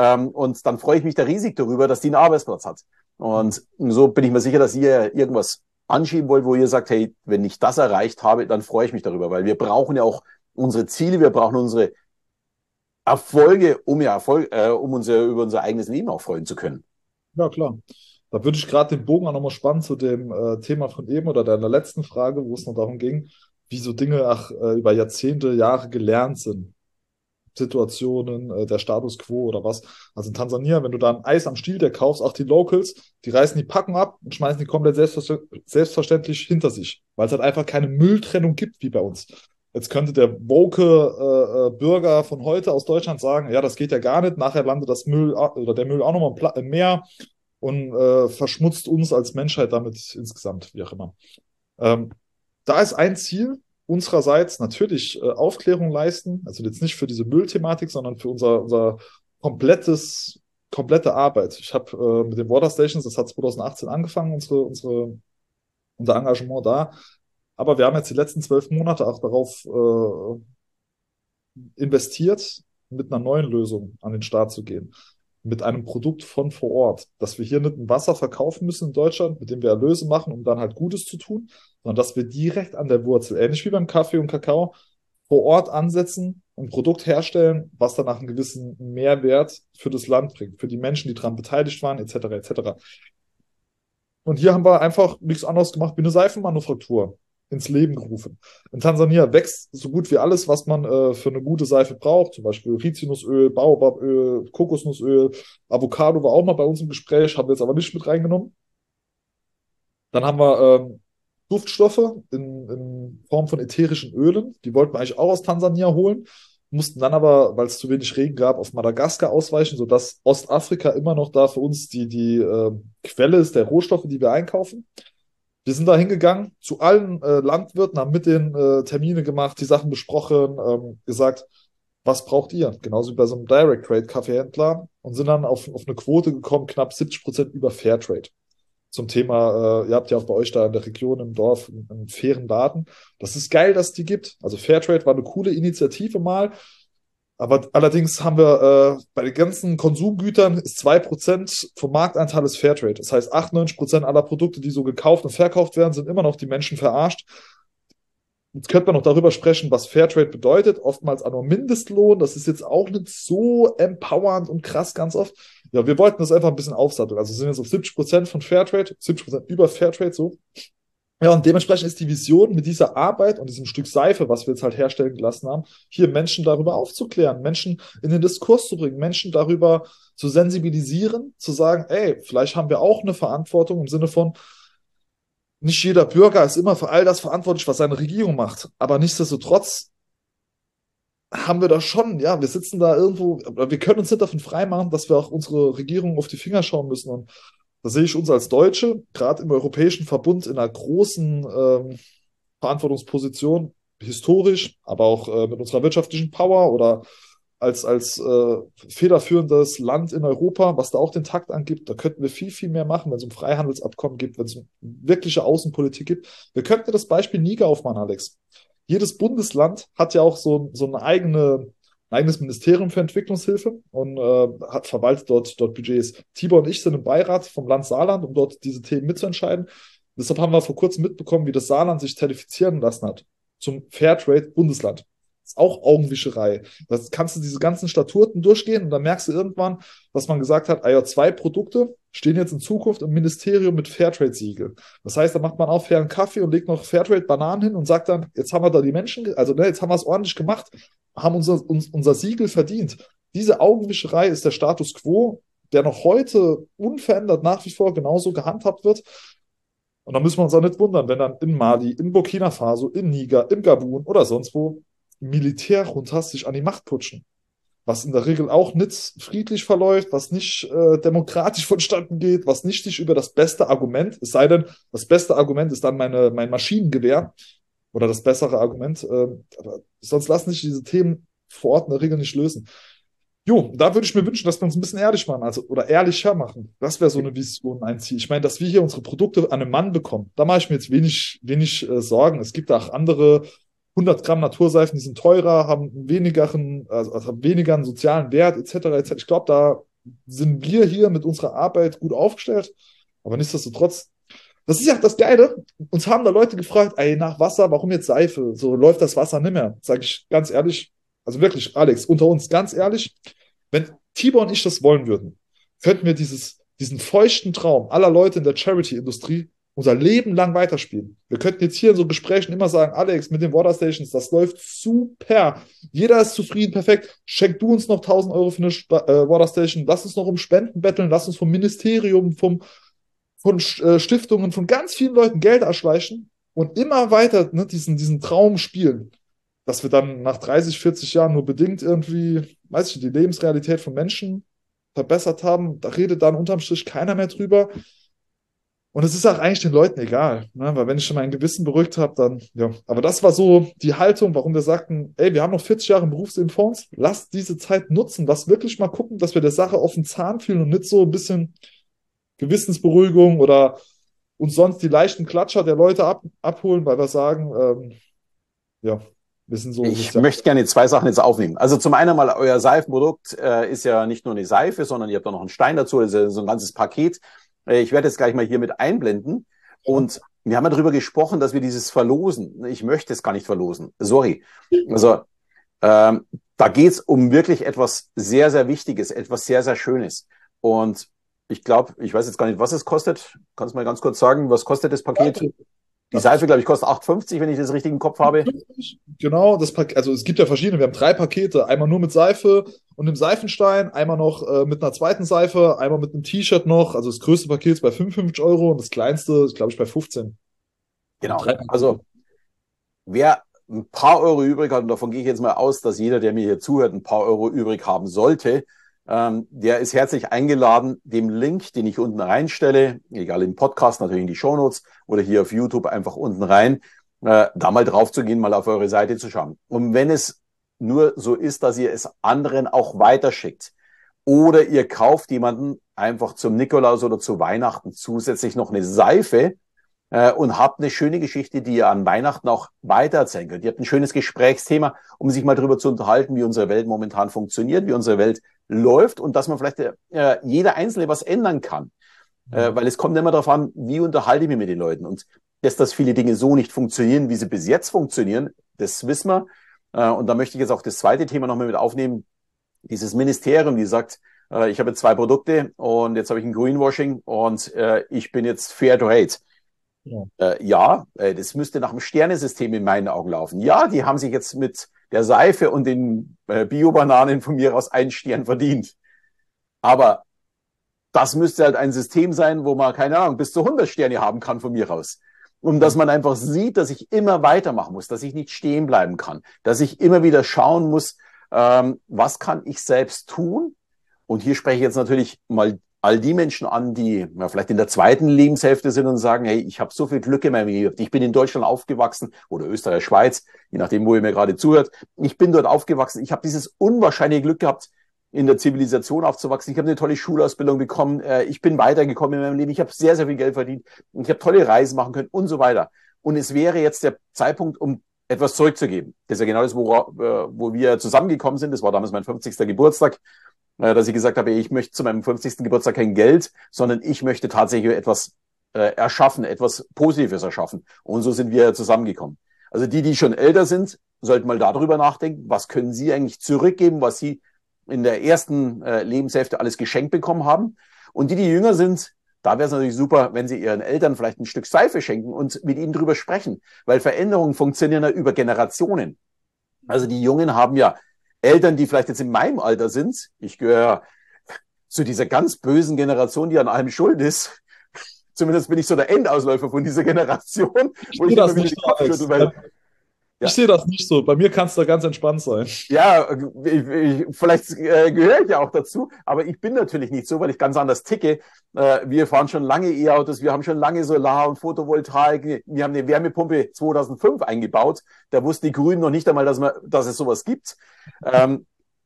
Und dann freue ich mich da riesig darüber, dass die einen Arbeitsplatz hat. Und so bin ich mir sicher, dass ihr irgendwas anschieben wollt, wo ihr sagt, hey, wenn ich das erreicht habe, dann freue ich mich darüber. Weil wir brauchen ja auch unsere Ziele, wir brauchen unsere Erfolge, um uns ja über unser eigenes Leben auch freuen zu können. Ja, klar. Da würde ich gerade den Bogen auch nochmal spannen zu dem Thema von eben oder deiner letzten Frage, wo es noch darum ging, wie so Dinge über Jahrzehnte, Jahre gelernt sind. Situationen, der Status Quo oder was. Also in Tansania, wenn du da ein Eis am Stiel der kaufst, auch die Locals, die reißen die Packung ab und schmeißen die komplett selbstverständlich hinter sich, weil es halt einfach keine Mülltrennung gibt wie bei uns. Jetzt könnte der woke Bürger von heute aus Deutschland sagen, ja, das geht ja gar nicht, nachher landet das Müll oder der Müll auch nochmal im Meer und verschmutzt uns als Menschheit damit insgesamt, wie auch immer. Da ist ein Ziel unsererseits natürlich Aufklärung leisten, also jetzt nicht für diese Müllthematik, sondern für unser komplette Arbeit. Ich habe mit den Water Stations, das hat 2018 angefangen, unser Engagement da, Aber wir haben jetzt die letzten 12 Monate auch darauf investiert, mit einer neuen Lösung an den Start zu gehen. Mit einem Produkt von vor Ort. Dass wir hier nicht ein Wasser verkaufen müssen in Deutschland, mit dem wir Erlöse machen, um dann halt Gutes zu tun, sondern dass wir direkt an der Wurzel, ähnlich wie beim Kaffee und Kakao, vor Ort ansetzen, ein Produkt herstellen, was danach einen gewissen Mehrwert für das Land bringt, für die Menschen, die daran beteiligt waren, etc. etc. Und hier haben wir einfach nichts anderes gemacht wie eine Seifenmanufaktur ins Leben gerufen. In Tansania wächst so gut wie alles, was man für eine gute Seife braucht, zum Beispiel Rizinusöl, Baobaböl, Kokosnussöl, Avocado war auch mal bei uns im Gespräch, haben wir jetzt aber nicht mit reingenommen. Dann haben wir Duftstoffe in Form von ätherischen Ölen, die wollten wir eigentlich auch aus Tansania holen, mussten dann aber, weil es zu wenig Regen gab, auf Madagaskar ausweichen, sodass Ostafrika immer noch da für uns die Quelle ist der Rohstoffe, die wir einkaufen. Wir sind da hingegangen zu allen Landwirten, haben mit denen Termine gemacht, die Sachen besprochen, gesagt, was braucht ihr? Genauso wie bei so einem Direct-Trade-Kaffeehändler und sind dann auf eine Quote gekommen, knapp 70% über Fairtrade. Zum Thema, ihr habt ja auch bei euch da in der Region, im Dorf, einen fairen Laden. Das ist geil, dass es die gibt. Also Fairtrade war eine coole Initiative mal. Aber allerdings haben wir bei den ganzen Konsumgütern ist 2% vom Marktanteil ist Fairtrade. Das heißt, 98% aller Produkte, die so gekauft und verkauft werden, sind immer noch die Menschen verarscht. Jetzt könnte man noch darüber sprechen, was Fairtrade bedeutet. Oftmals auch nur Mindestlohn. Das ist jetzt auch nicht so empowernd und krass ganz oft. Ja, wir wollten das einfach ein bisschen aufsatteln. Also sind jetzt auf 70% von Fairtrade, 70% über Fairtrade so. Ja, und dementsprechend ist die Vision mit dieser Arbeit und diesem Stück Seife, was wir jetzt halt herstellen gelassen haben, hier Menschen darüber aufzuklären, Menschen in den Diskurs zu bringen, Menschen darüber zu sensibilisieren, zu sagen, ey, vielleicht haben wir auch eine Verantwortung im Sinne von, nicht jeder Bürger ist immer für all das verantwortlich, was seine Regierung macht, aber nichtsdestotrotz haben wir da schon, ja, wir sitzen da irgendwo, wir können uns nicht davon freimachen, dass wir auch unsere Regierung auf die Finger schauen müssen und da sehe ich uns als Deutsche, gerade im Europäischen Verbund, in einer großen Verantwortungsposition, historisch, aber auch mit unserer wirtschaftlichen Power oder als federführendes Land in Europa, was da auch den Takt angibt. Da könnten wir viel, viel mehr machen, wenn es um Freihandelsabkommen gibt, wenn es um wirkliche Außenpolitik gibt. Wir könnten das Beispiel Niger aufmachen, Alex. Jedes Bundesland hat ja auch so eine eigene... eigenes Ministerium für Entwicklungshilfe und verwaltet dort Budgets. Tibor und ich sind im Beirat vom Land Saarland, um dort diese Themen mitzuentscheiden. Deshalb haben wir vor kurzem mitbekommen, wie das Saarland sich zertifizieren lassen hat zum Fairtrade-Bundesland. Das ist auch Augenwischerei. Da kannst du diese ganzen Statuten durchgehen und dann merkst du irgendwann, dass man gesagt hat, AJ2-Produkte stehen jetzt in Zukunft im Ministerium mit Fairtrade-Siegel. Das heißt, da macht man auch fairen Kaffee und legt noch Fairtrade-Bananen hin und sagt dann, jetzt haben wir da die Menschen, jetzt haben wir es ordentlich gemacht, haben unser Siegel verdient. Diese Augenwischerei ist der Status quo, der noch heute unverändert nach wie vor genauso gehandhabt wird. Und da müssen wir uns auch nicht wundern, wenn dann in Mali, in Burkina Faso, in Niger, im Gabun oder sonst wo Militärjuntas sich an die Macht putschen. Was in der Regel auch nicht friedlich verläuft, was nicht demokratisch vonstatten geht, was nicht sich über das beste Argument, es sei denn, das beste Argument ist dann mein Maschinengewehr, oder das bessere Argument. Aber sonst lassen sich diese Themen vor Ort in der Regel nicht lösen. Jo, da würde ich mir wünschen, dass wir uns ein bisschen ehrlich machen, oder ehrlicher machen. Das wäre so eine Vision, ein Ziel. Ich meine, dass wir hier unsere Produkte an den Mann bekommen, da mache ich mir jetzt wenig Sorgen. Es gibt auch andere 100 Gramm Naturseifen, die sind teurer, haben weniger einen sozialen Wert, etc. Ich glaube, da sind wir hier mit unserer Arbeit gut aufgestellt. Aber nichtsdestotrotz, das ist ja das Geile. Uns haben da Leute gefragt, nach Wasser, warum jetzt Seife? So läuft das Wasser nicht mehr. Sag ich ganz ehrlich, also wirklich, Alex, unter uns ganz ehrlich, wenn Tibor und ich das wollen würden, könnten wir diesen feuchten Traum aller Leute in der Charity-Industrie unser Leben lang weiterspielen. Wir könnten jetzt hier in so Gesprächen immer sagen, Alex, mit den Waterstations, das läuft super. Jeder ist zufrieden, perfekt. Schenk du uns noch 1.000 Euro für eine Waterstation. Lass uns noch um Spenden betteln. Lass uns vom Ministerium, von Stiftungen, von ganz vielen Leuten Geld erschleichen und immer weiter diesen Traum spielen, dass wir dann nach 30, 40 Jahren nur bedingt irgendwie, weiß ich nicht, die Lebensrealität von Menschen verbessert haben. Da redet dann unterm Strich keiner mehr drüber. Und es ist auch eigentlich den Leuten egal, ne? Weil wenn ich schon mein Gewissen beruhigt habe, dann, ja. Aber das war so die Haltung, warum wir sagten, wir haben noch 40 Jahre im Berufsleben vor uns, lasst diese Zeit nutzen, lass wirklich mal gucken, dass wir der Sache auf den Zahn fühlen und nicht so ein bisschen Gewissensberuhigung oder uns sonst die leichten Klatscher der Leute abholen, weil wir sagen, ja, wir sind so. Ich möchte gerne zwei Sachen jetzt aufnehmen. Also zum einen mal, euer Seifenprodukt ist ja nicht nur eine Seife, sondern ihr habt auch noch einen Stein dazu, das ist ja so ein ganzes Paket. Ich werde jetzt gleich mal hier mit einblenden. Und wir haben ja darüber gesprochen, dass wir dieses verlosen. Ich möchte es gar nicht verlosen, sorry. Also da geht's um wirklich etwas sehr, sehr Wichtiges, etwas sehr, sehr Schönes. Und ich glaube, ich weiß jetzt gar nicht, was es kostet. Kannst du mal ganz kurz sagen, was kostet das Paket? Die Seife, glaube ich, kostet 8,50, wenn ich das richtig im Kopf habe. Genau, das Paket, also es gibt ja verschiedene. Wir haben drei Pakete. Einmal nur mit Seife und einem Seifenstein, einmal noch mit einer zweiten Seife, einmal mit einem T-Shirt noch. Also das größte Paket ist bei 55 € und das kleinste ist, glaube ich, bei 15. Genau, also wer ein paar Euro übrig hat, und davon gehe ich jetzt mal aus, dass jeder, der mir hier zuhört, ein paar Euro übrig haben sollte, der ist herzlich eingeladen, dem Link, den ich unten reinstelle, egal im Podcast, natürlich in die Shownotes oder hier auf YouTube einfach unten rein, da mal drauf zu gehen, mal auf eure Seite zu schauen. Und wenn es nur so ist, dass ihr es anderen auch weiterschickt oder ihr kauft jemanden einfach zum Nikolaus oder zu Weihnachten zusätzlich noch eine Seife und habt eine schöne Geschichte, die ihr an Weihnachten auch weitererzählen könnt. Ihr habt ein schönes Gesprächsthema, um sich mal darüber zu unterhalten, wie unsere Welt momentan funktioniert, wie unsere Welt läuft und dass man vielleicht jeder Einzelne was ändern kann. Weil es kommt immer darauf an, wie unterhalte ich mich mit den Leuten. Und dass viele Dinge so nicht funktionieren, wie sie bis jetzt funktionieren, das wissen wir. Und da möchte ich jetzt auch das zweite Thema nochmal mit aufnehmen. Dieses Ministerium, die sagt, ich habe jetzt zwei Produkte und jetzt habe ich ein Greenwashing und ich bin jetzt Fair Trade. Ja, das müsste nach dem Sternesystem in meinen Augen laufen. Ja, die haben sich jetzt mit der Seife und den Bio-Bananen von mir aus einen Stern verdient. Aber das müsste halt ein System sein, wo man, keine Ahnung, bis zu 100 Sterne haben kann von mir aus. Und dass man einfach sieht, dass ich immer weitermachen muss, dass ich nicht stehen bleiben kann, dass ich immer wieder schauen muss, was kann ich selbst tun? Und hier spreche ich jetzt natürlich mal all die Menschen an, die ja, vielleicht in der zweiten Lebenshälfte sind und sagen, hey, ich habe so viel Glück in meinem Leben gehabt. Ich bin in Deutschland aufgewachsen oder Österreich, Schweiz, je nachdem, wo ihr mir gerade zuhört. Ich bin dort aufgewachsen. Ich habe dieses unwahrscheinliche Glück gehabt, in der Zivilisation aufzuwachsen. Ich habe eine tolle Schulausbildung bekommen. Ich bin weitergekommen in meinem Leben. Ich habe sehr, sehr viel Geld verdient. Ich habe tolle Reisen machen können und so weiter. Und es wäre jetzt der Zeitpunkt, um etwas zurückzugeben. Das ist ja genau das, wo wir zusammengekommen sind. Das war damals mein 50. Geburtstag. Dass ich gesagt habe, ich möchte zu meinem 50. Geburtstag kein Geld, sondern ich möchte tatsächlich etwas erschaffen, etwas Positives erschaffen. Und so sind wir zusammengekommen. Also die schon älter sind, sollten mal darüber nachdenken, was können sie eigentlich zurückgeben, was sie in der ersten Lebenshälfte alles geschenkt bekommen haben. Und die jünger sind, da wäre es natürlich super, wenn sie ihren Eltern vielleicht ein Stück Seife schenken und mit ihnen drüber sprechen. Weil Veränderungen funktionieren ja über Generationen. Also die Jungen haben ja Eltern, die vielleicht jetzt in meinem Alter sind, ich gehöre zu dieser ganz bösen Generation, die an allem schuld ist. Zumindest bin ich so der Endausläufer von dieser Generation. Ich sehe das nicht so. Bei mir kannst du ganz entspannt sein. Ja, vielleicht gehöre ich ja auch dazu, aber ich bin natürlich nicht so, weil ich ganz anders ticke. Wir fahren schon lange E-Autos, wir haben schon lange Solar- und Photovoltaik, wir haben eine Wärmepumpe 2005 eingebaut. Da wussten die Grünen noch nicht einmal, dass es sowas gibt.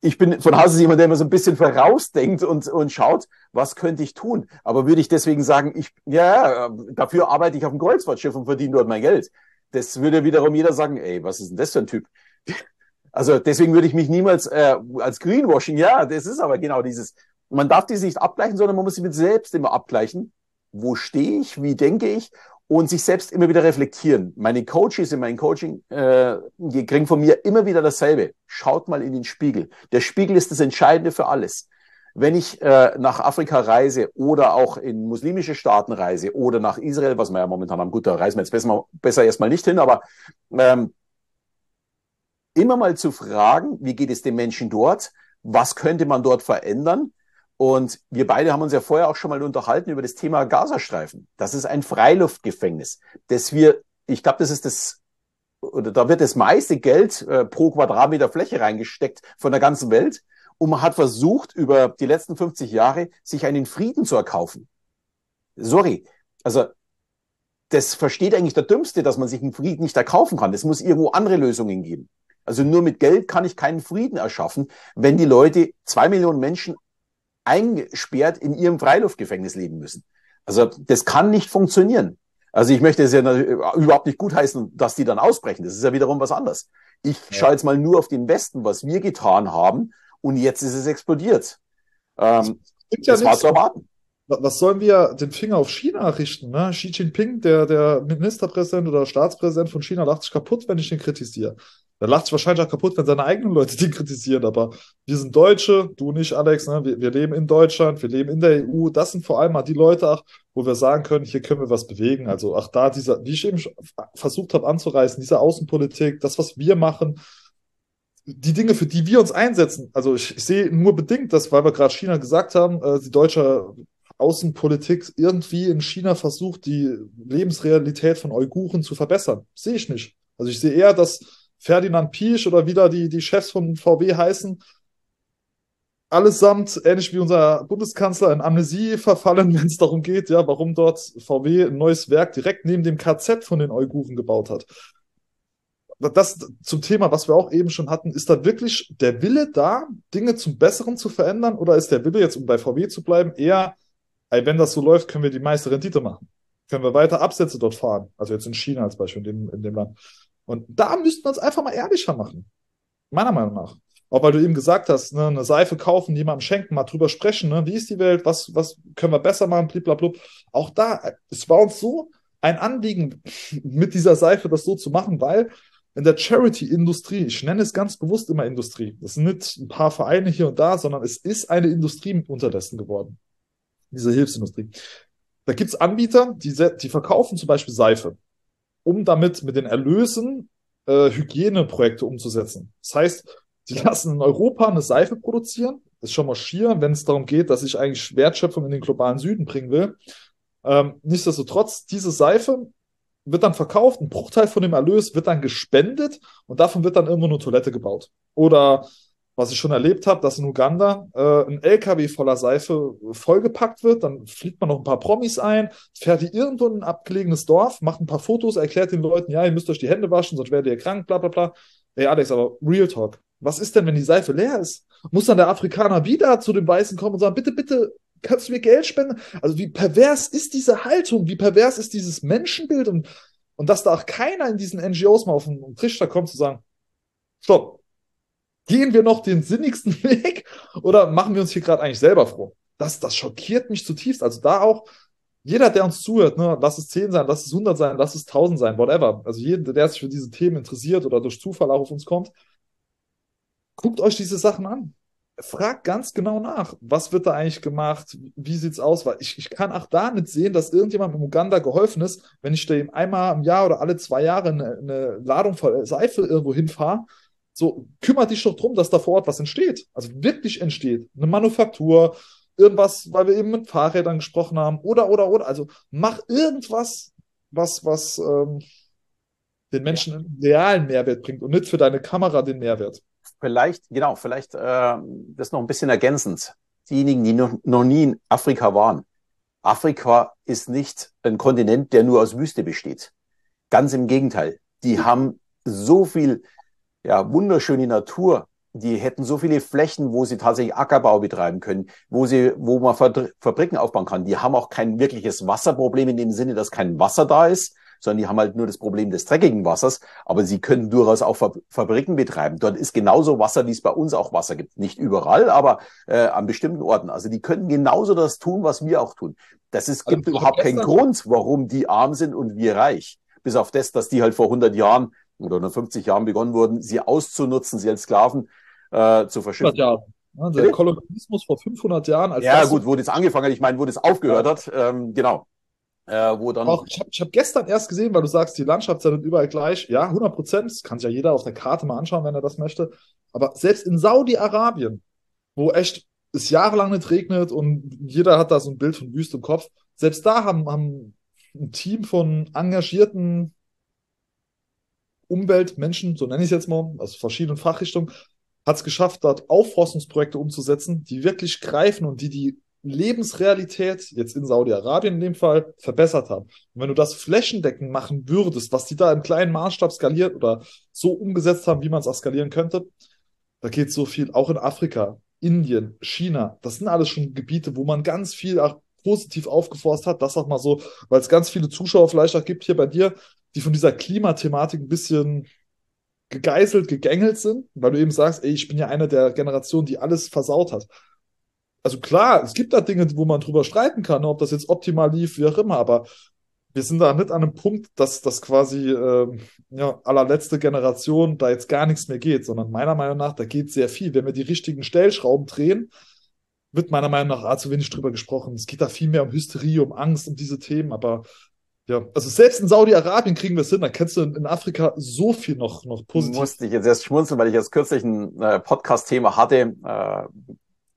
Ich bin von Hause jemand, der immer so ein bisschen vorausdenkt und schaut, was könnte ich tun? Aber würde ich deswegen sagen, dafür arbeite ich auf dem Kreuzfahrtschiff und verdiene dort mein Geld. Das würde wiederum jeder sagen, ey, was ist denn das für ein Typ? Also deswegen würde ich mich niemals als Greenwashing, ja, das ist aber genau dieses. Man darf dies nicht abgleichen, sondern man muss sich mit selbst immer abgleichen. Wo stehe ich? Wie denke ich? Und sich selbst immer wieder reflektieren. Meine Coaches in meinem Coaching kriegen von mir immer wieder dasselbe. Schaut mal in den Spiegel. Der Spiegel ist das Entscheidende für alles. Wenn ich nach Afrika reise oder auch in muslimische Staaten reise oder nach Israel, was wir ja momentan haben, gut, da reisen wir jetzt besser erstmal nicht hin, aber immer mal zu fragen, wie geht es den Menschen dort, was könnte man dort verändern? Und wir beide haben uns ja vorher auch schon mal unterhalten über das Thema Gazastreifen. Das ist ein Freiluftgefängnis, ich glaube, das ist das, oder da wird das meiste Geld pro Quadratmeter Fläche reingesteckt von der ganzen Welt. Und man hat versucht, über die letzten 50 Jahre sich einen Frieden zu erkaufen. Sorry, also das versteht eigentlich der Dümmste, dass man sich einen Frieden nicht erkaufen kann. Es muss irgendwo andere Lösungen geben. Also nur mit Geld kann ich keinen Frieden erschaffen, wenn die Leute 2 Millionen Menschen eingesperrt in ihrem Freiluftgefängnis leben müssen. Also das kann nicht funktionieren. Also ich möchte es ja überhaupt nicht gutheißen, dass die dann ausbrechen. Das ist ja wiederum was anderes. Ich schaue jetzt mal nur auf den Westen, was wir getan haben, und jetzt ist es explodiert. Das war zu erwarten. Was sollen wir den Finger auf China richten? Ne? Xi Jinping, der Ministerpräsident oder Staatspräsident von China, lacht sich kaputt, wenn ich den kritisiere. Der lacht sich wahrscheinlich auch kaputt, wenn seine eigenen Leute den kritisieren. Aber wir sind Deutsche, du nicht, Alex. Ne? Wir leben in Deutschland, wir leben in der EU. Das sind vor allem mal die Leute, wo wir sagen können, hier können wir was bewegen. Also dieser, wie ich eben versucht habe anzureißen, diese Außenpolitik, das, was wir machen, die Dinge, für die wir uns einsetzen. Also ich sehe nur bedingt, dass, weil wir gerade China gesagt haben, die deutsche Außenpolitik irgendwie in China versucht, die Lebensrealität von Uiguren zu verbessern. Sehe ich nicht. Also ich sehe eher, dass Ferdinand Piesch oder wieder die Chefs von VW heißen, allesamt, ähnlich wie unser Bundeskanzler, in Amnesie verfallen, wenn es darum geht, ja, warum dort VW ein neues Werk direkt neben dem KZ von den Uiguren gebaut hat. Das zum Thema, was wir auch eben schon hatten, ist da wirklich der Wille da, Dinge zum Besseren zu verändern, oder ist der Wille jetzt, um bei VW zu bleiben, eher, wenn das so läuft, können wir die meiste Rendite machen. Können wir weiter Absätze dort fahren. Also jetzt in China als Beispiel, in dem Land. Und da müssten wir uns einfach mal ehrlicher machen. Meiner Meinung nach. Auch weil du eben gesagt hast, ne, eine Seife kaufen, jemandem schenken, mal drüber sprechen, ne, wie ist die Welt, was können wir besser machen, blablabla. Auch da, es war uns so ein Anliegen, mit dieser Seife das so zu machen, weil in der Charity-Industrie, ich nenne es ganz bewusst immer Industrie, das sind nicht ein paar Vereine hier und da, sondern es ist eine Industrie unterdessen geworden. Diese Hilfsindustrie. Da gibt es Anbieter, die verkaufen zum Beispiel Seife, um damit mit den Erlösen Hygieneprojekte umzusetzen. Das heißt, die lassen in Europa eine Seife produzieren, das ist schon mal schier, wenn es darum geht, dass ich eigentlich Wertschöpfung in den globalen Süden bringen will. Nichtsdestotrotz, diese Seife wird dann verkauft, ein Bruchteil von dem Erlös wird dann gespendet und davon wird dann irgendwo eine Toilette gebaut. Oder was ich schon erlebt habe, dass in Uganda ein LKW voller Seife vollgepackt wird, dann fliegt man noch ein paar Promis ein, fährt die irgendwo in ein abgelegenes Dorf, macht ein paar Fotos, erklärt den Leuten, ja, ihr müsst euch die Hände waschen, sonst werdet ihr krank, bla bla bla. Ey Alex, aber Real Talk, was ist denn, wenn die Seife leer ist? Muss dann der Afrikaner wieder zu den Weißen kommen und sagen, bitte, bitte, kannst du mir Geld spenden? Also wie pervers ist diese Haltung, wie pervers ist dieses Menschenbild, und dass da auch keiner in diesen NGOs mal auf den Trichter kommt zu sagen, stopp. Gehen wir noch den sinnigsten Weg oder machen wir uns hier gerade eigentlich selber froh? Das schockiert mich zutiefst. Also da auch, jeder, der uns zuhört, ne, lass es 10 sein, lass es 100 sein, lass es 1000 sein, whatever. Also jeder, der sich für diese Themen interessiert oder durch Zufall auch auf uns kommt, guckt euch diese Sachen an. Fragt ganz genau nach, was wird da eigentlich gemacht, wie sieht's aus? Weil ich kann auch da nicht sehen, dass irgendjemandem in Uganda geholfen ist, wenn ich dem einmal im Jahr oder alle 2 Jahre eine Ladung voll Seife irgendwo hinfahre. So, kümmert dich doch drum, dass da vor Ort was entsteht. Also wirklich entsteht. Eine Manufaktur, irgendwas, weil wir eben mit Fahrrädern gesprochen haben, oder. Also mach irgendwas, was den Menschen einen realen Mehrwert bringt und nicht für deine Kamera den Mehrwert. Vielleicht, das noch ein bisschen ergänzend. Diejenigen, die noch nie in Afrika waren. Afrika ist nicht ein Kontinent, der nur aus Wüste besteht. Ganz im Gegenteil. Die haben so viel... Ja, wunderschöne Natur. Die hätten so viele Flächen, wo sie tatsächlich Ackerbau betreiben können, wo man Fabriken aufbauen kann. Die haben auch kein wirkliches Wasserproblem in dem Sinne, dass kein Wasser da ist, sondern die haben halt nur das Problem des dreckigen Wassers. Aber sie können durchaus auch Fabriken betreiben. Dort ist genauso Wasser, wie es bei uns auch Wasser gibt. Nicht überall, aber an bestimmten Orten. Also die können genauso das tun, was wir auch tun. Gibt überhaupt keinen Grund, warum die arm sind und wir reich. Bis auf das, dass die halt vor 100 Jahren oder 150 Jahren begonnen wurden, sie auszunutzen, sie als Sklaven zu verschiffen. Ja, der Kolonialismus vor 500 Jahren. Wo das angefangen hat, ich meine, wo das aufgehört hat, genau. Wo dann auch, ich hab gestern erst gesehen, weil du sagst, die Landschaft sind überall gleich. Ja, 100%, das kann sich ja jeder auf der Karte mal anschauen, wenn er das möchte. Aber selbst in Saudi-Arabien, wo echt es jahrelang nicht regnet und jeder hat da so ein Bild von Wüste im Kopf, selbst da haben ein Team von engagierten Umweltmenschen, so nenne ich es jetzt mal, aus verschiedenen Fachrichtungen, hat es geschafft, dort Aufforstungsprojekte umzusetzen, die wirklich greifen und die Lebensrealität, jetzt in Saudi-Arabien in dem Fall, verbessert haben. Und wenn du das flächendeckend machen würdest, was die da im kleinen Maßstab skaliert oder so umgesetzt haben, wie man es auch skalieren könnte, da geht so viel, auch in Afrika, Indien, China, das sind alles schon Gebiete, wo man ganz viel auch positiv aufgeforst hat, das sag mal so, weil es ganz viele Zuschauer vielleicht auch gibt hier bei dir, die von dieser Klimathematik ein bisschen gegeißelt, gegängelt sind, weil du eben sagst, ey, ich bin ja einer der Generation, die alles versaut hat. Also klar, es gibt da Dinge, wo man drüber streiten kann, ob das jetzt optimal lief, wie auch immer, aber wir sind da nicht an einem Punkt, dass das quasi ja, allerletzte Generation da jetzt gar nichts mehr geht, sondern meiner Meinung nach, da geht sehr viel. Wenn wir die richtigen Stellschrauben drehen, wird meiner Meinung nach zu wenig drüber gesprochen. Es geht da viel mehr um Hysterie, um Angst, um diese Themen, aber ja, also selbst in Saudi-Arabien kriegen wir es hin, da kennst du in Afrika so viel noch positiv. Musste ich jetzt erst schmunzeln, weil ich jetzt kürzlich ein Podcast-Thema hatte,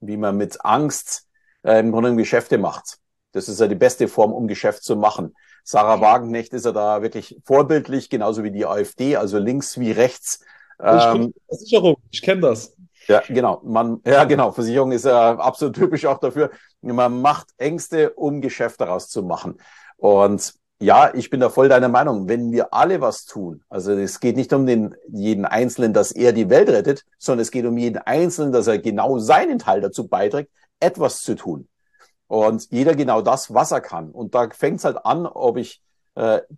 wie man mit Angst im Grunde Geschäfte macht. Das ist ja die beste Form, um Geschäft zu machen. Sarah Wagenknecht ist ja da wirklich vorbildlich, genauso wie die AfD, also links wie rechts. Versicherung, ich kenne das. Ja, genau. Versicherung ist ja absolut typisch auch dafür. Man macht Ängste, um Geschäft daraus zu machen. Und ja, ich bin da voll deiner Meinung. Wenn wir alle was tun, also es geht nicht um jeden Einzelnen, dass er die Welt rettet, sondern es geht um jeden Einzelnen, dass er genau seinen Teil dazu beiträgt, etwas zu tun. Und jeder genau das, was er kann. Und da fängt es halt an, ob ich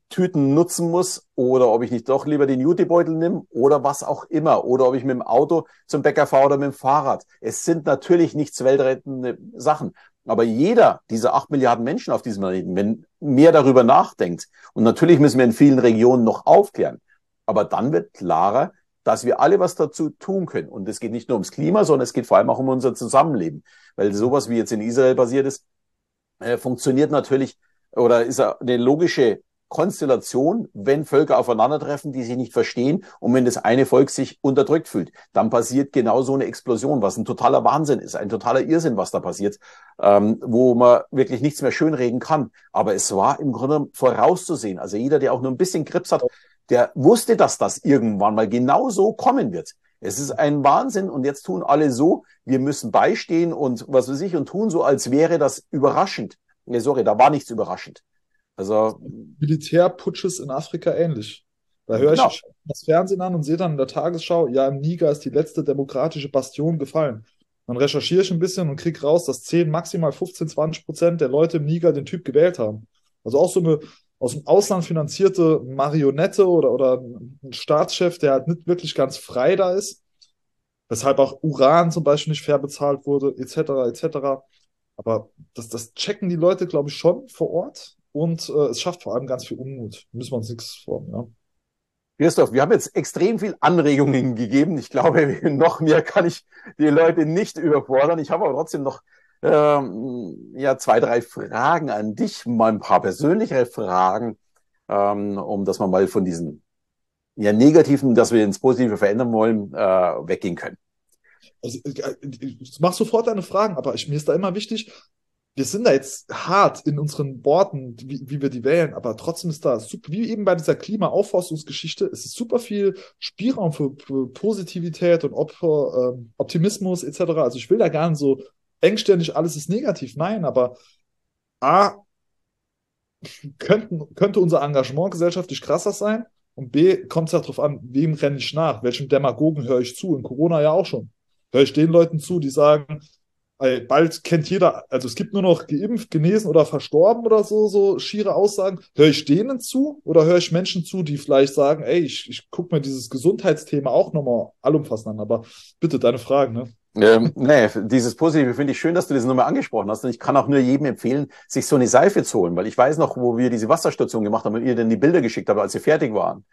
Tüten nutzen muss oder ob ich nicht doch lieber den Jutebeutel nehme oder was auch immer. Oder ob ich mit dem Auto zum Bäcker fahre oder mit dem Fahrrad. Es sind natürlich nichts weltrettende Sachen. Aber jeder dieser 8 Milliarden Menschen auf diesem Planeten, wenn mehr darüber nachdenkt, und natürlich müssen wir in vielen Regionen noch aufklären, aber dann wird klarer, dass wir alle was dazu tun können. Und es geht nicht nur ums Klima, sondern es geht vor allem auch um unser Zusammenleben. Weil sowas, wie jetzt in Israel passiert ist, funktioniert natürlich oder ist eine logische Konstellation, wenn Völker aufeinandertreffen, die sich nicht verstehen und wenn das eine Volk sich unterdrückt fühlt, dann passiert genau so eine Explosion, was ein totaler Wahnsinn ist, ein totaler Irrsinn, was da passiert, wo man wirklich nichts mehr schönreden kann. Aber es war im Grunde vorauszusehen. Also jeder, der auch nur ein bisschen Grips hat, der wusste, dass das irgendwann mal genau so kommen wird. Es ist ein Wahnsinn und jetzt tun alle so, wir müssen beistehen und was weiß ich und tun so, als wäre das überraschend. Nee, sorry, da war nichts überraschend. Also Militärputsches in Afrika ähnlich. Da höre ich das Fernsehen an und sehe dann in der Tagesschau, ja, im Niger ist die letzte demokratische Bastion gefallen. Dann recherchiere ich ein bisschen und kriege raus, dass 10, maximal 15, 20% der Leute im Niger den Typ gewählt haben. Also auch so eine aus dem Ausland finanzierte Marionette oder ein Staatschef, der halt nicht wirklich ganz frei da ist, weshalb auch Uran zum Beispiel nicht fair bezahlt wurde, etc., etc. Aber das checken die Leute, glaube ich, schon vor Ort. Und es schafft vor allem ganz viel Unmut. Müssen wir uns nichts vormachen. Ja. Christoph, wir haben jetzt extrem viel Anregungen gegeben. Ich glaube, noch mehr kann ich die Leute nicht überfordern. Ich habe aber trotzdem noch 2, 3 Fragen an dich. Mal ein paar persönlichere Fragen, um dass wir mal von diesen Negativen, dass wir ins Positive verändern wollen, weggehen können. Also, ich mach sofort deine Fragen, aber mir ist da immer wichtig, wir sind da jetzt hart in unseren Worten, wie wir die wählen, aber trotzdem ist da, wie eben bei dieser Klimaaufforstungsgeschichte, es ist super viel Spielraum für Positivität und Optimismus etc. Also ich will da gar nicht so engständig, alles ist negativ, nein, aber könnte unser Engagement gesellschaftlich krasser sein und B, kommt es ja darauf an, wem renne ich nach, welchem Demagogen höre ich zu, in Corona ja auch schon, höre ich den Leuten zu, die sagen, bald kennt jeder, also es gibt nur noch geimpft, genesen oder verstorben oder so schiere Aussagen. Höre ich denen zu oder höre ich Menschen zu, die vielleicht sagen, ey, ich gucke mir dieses Gesundheitsthema auch nochmal allumfassend an, aber bitte deine Fragen, ne? Dieses Positive finde ich schön, dass du das nochmal angesprochen hast und ich kann auch nur jedem empfehlen, sich so eine Seife zu holen, weil ich weiß noch, wo wir diese Wasserstation gemacht haben und ihr dann die Bilder geschickt habt, als sie fertig waren.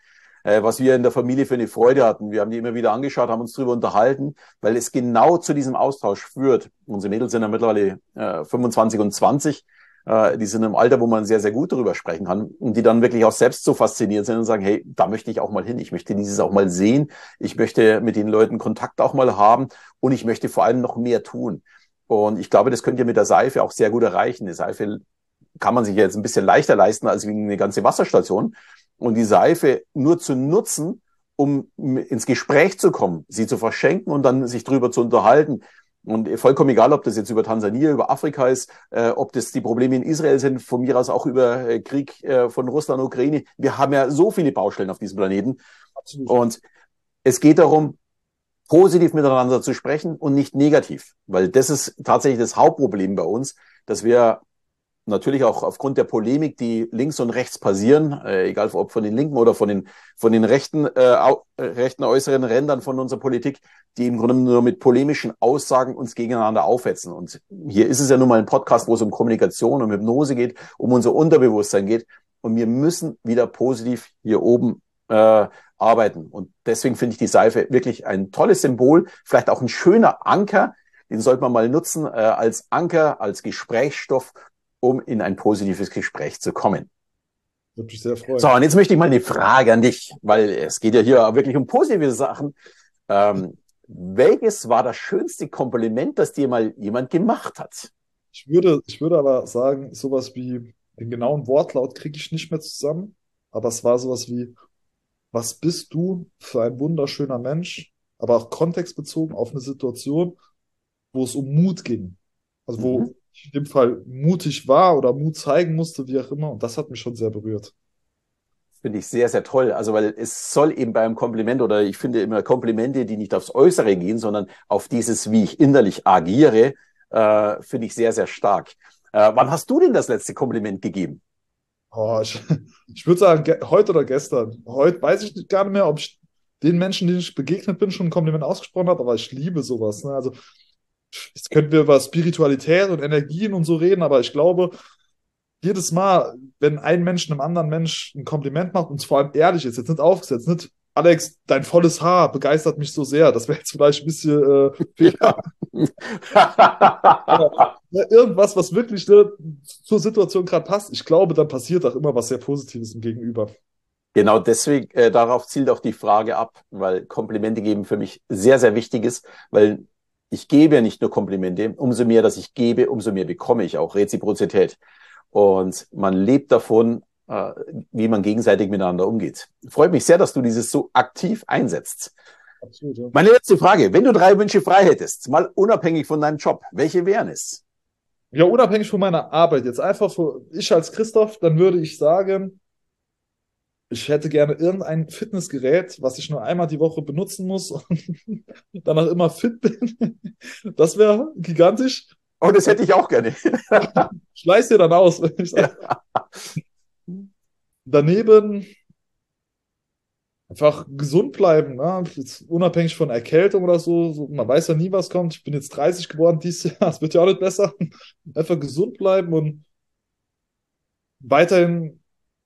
Was wir in der Familie für eine Freude hatten. Wir haben die immer wieder angeschaut, haben uns drüber unterhalten, weil es genau zu diesem Austausch führt. Unsere Mädels sind ja mittlerweile 25 und 20. Die sind im Alter, wo man sehr, sehr gut darüber sprechen kann und die dann wirklich auch selbst so fasziniert sind und sagen, hey, da möchte ich auch mal hin. Ich möchte dieses auch mal sehen. Ich möchte mit den Leuten Kontakt auch mal haben und ich möchte vor allem noch mehr tun. Und ich glaube, das könnt ihr mit der Seife auch sehr gut erreichen. Die Seife kann man sich jetzt ein bisschen leichter leisten als wegen eine ganze Wasserstation. Und die Seife nur zu nutzen, um ins Gespräch zu kommen, sie zu verschenken und dann sich drüber zu unterhalten. Und vollkommen egal, ob das jetzt über Tansania, über Afrika ist, ob das die Probleme in Israel sind, von mir aus auch über Krieg von Russland, Ukraine. Wir haben ja so viele Baustellen auf diesem Planeten. Absolut. Und es geht darum, positiv miteinander zu sprechen und nicht negativ. Weil das ist tatsächlich das Hauptproblem bei uns, dass wir natürlich auch aufgrund der Polemik, die links und rechts passieren, egal ob von den Linken oder von den rechten, rechten äußeren Rändern von unserer Politik, die im Grunde nur mit polemischen Aussagen uns gegeneinander aufhetzen. Und hier ist es ja nun mal ein Podcast, wo es um Kommunikation, um Hypnose geht, um unser Unterbewusstsein geht. Und wir müssen wieder positiv hier oben arbeiten. Und deswegen finde ich die Seife wirklich ein tolles Symbol, vielleicht auch ein schöner Anker. Den sollte man mal nutzen als Anker, als Gesprächsstoff, um in ein positives Gespräch zu kommen. Würde mich sehr freuen. So, und jetzt möchte ich mal eine Frage an dich, weil es geht ja hier wirklich um positive Sachen. Welches war das schönste Kompliment, das dir mal jemand gemacht hat? Ich würde aber sagen, sowas wie, den genauen Wortlaut kriege ich nicht mehr zusammen, aber es war sowas wie, was bist du für ein wunderschöner Mensch, aber auch kontextbezogen auf eine Situation, wo es um Mut ging. Also wo ich in dem Fall mutig war oder Mut zeigen musste, wie auch immer. Und das hat mich schon sehr berührt. Finde ich sehr, sehr toll. Also weil es soll eben beim Kompliment, oder ich finde immer Komplimente, die nicht aufs Äußere gehen, sondern auf dieses, wie ich innerlich agiere, finde ich sehr, sehr stark. Wann hast du denn das letzte Kompliment gegeben? Oh, ich würde sagen, heute oder gestern. Heute weiß ich gar nicht mehr, ob ich den Menschen, denen ich begegnet bin, schon ein Kompliment ausgesprochen habe, aber ich liebe sowas. Ne? Also jetzt könnten wir über Spiritualität und Energien und so reden, aber ich glaube, jedes Mal, wenn ein Mensch einem anderen Mensch ein Kompliment macht und vor allem ehrlich ist, jetzt nicht aufgesetzt, nicht Alex, dein volles Haar begeistert mich so sehr, das wäre jetzt vielleicht ein bisschen irgendwas, was wirklich zur Situation gerade passt. Ich glaube, dann passiert auch immer was sehr Positives im Gegenüber. Genau deswegen, darauf zielt auch die Frage ab, weil Komplimente geben für mich sehr, sehr wichtig ist, weil ich gebe ja nicht nur Komplimente, umso mehr, dass ich gebe, umso mehr bekomme ich auch, Reziprozität. Und man lebt davon, wie man gegenseitig miteinander umgeht. Freut mich sehr, dass du dieses so aktiv einsetzt. Absolut, ja. Meine letzte Frage, wenn du 3 Wünsche frei hättest, mal unabhängig von deinem Job, welche wären es? Ja, unabhängig von meiner Arbeit, jetzt einfach für ich als Christoph, dann würde ich sagen, ich hätte gerne irgendein Fitnessgerät, was ich nur einmal die Woche benutzen muss und danach immer fit bin. Das wäre gigantisch. Oh, das hätte ich auch gerne. Ich leih's dir dann aus. Ja. Daneben einfach gesund bleiben. Ne? Jetzt unabhängig von Erkältung oder so. Man weiß ja nie, was kommt. Ich bin jetzt 30 geworden dieses Jahr. Es wird ja auch nicht besser. Einfach gesund bleiben und weiterhin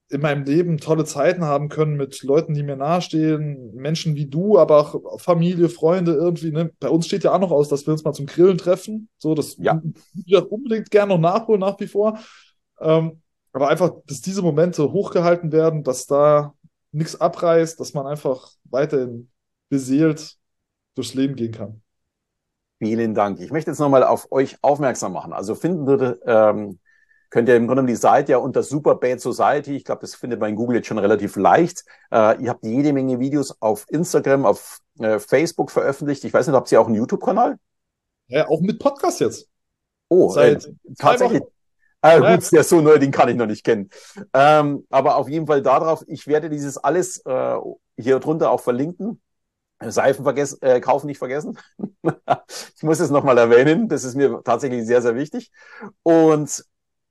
in meinem Leben tolle Zeiten haben können mit Leuten, die mir nahestehen, Menschen wie du, aber auch Familie, Freunde irgendwie. Ne? Bei uns steht ja auch noch aus, dass wir uns mal zum Grillen treffen. So, das würde ich unbedingt gerne noch nachholen nach wie vor. Aber einfach, dass diese Momente hochgehalten werden, dass da nichts abreißt, dass man einfach weiterhin beseelt durchs Leben gehen kann. Vielen Dank. Ich möchte jetzt nochmal auf euch aufmerksam machen. Also finden würde... könnt ihr im Grunde die Seite ja unter Superbad Society, ich glaube, das findet man in Google jetzt schon relativ leicht. Ihr habt jede Menge Videos auf Instagram, auf Facebook veröffentlicht. Ich weiß nicht, habt ihr auch einen YouTube-Kanal? Ja, auch mit Podcast jetzt. Oh, seit tatsächlich. Gut, der ist so neu, den kann ich noch nicht kennen. Aber auf jeden Fall darauf, ich werde dieses alles hier drunter auch verlinken. Seifen kaufen nicht vergessen. Ich muss es nochmal erwähnen, das ist mir tatsächlich sehr, sehr wichtig. Und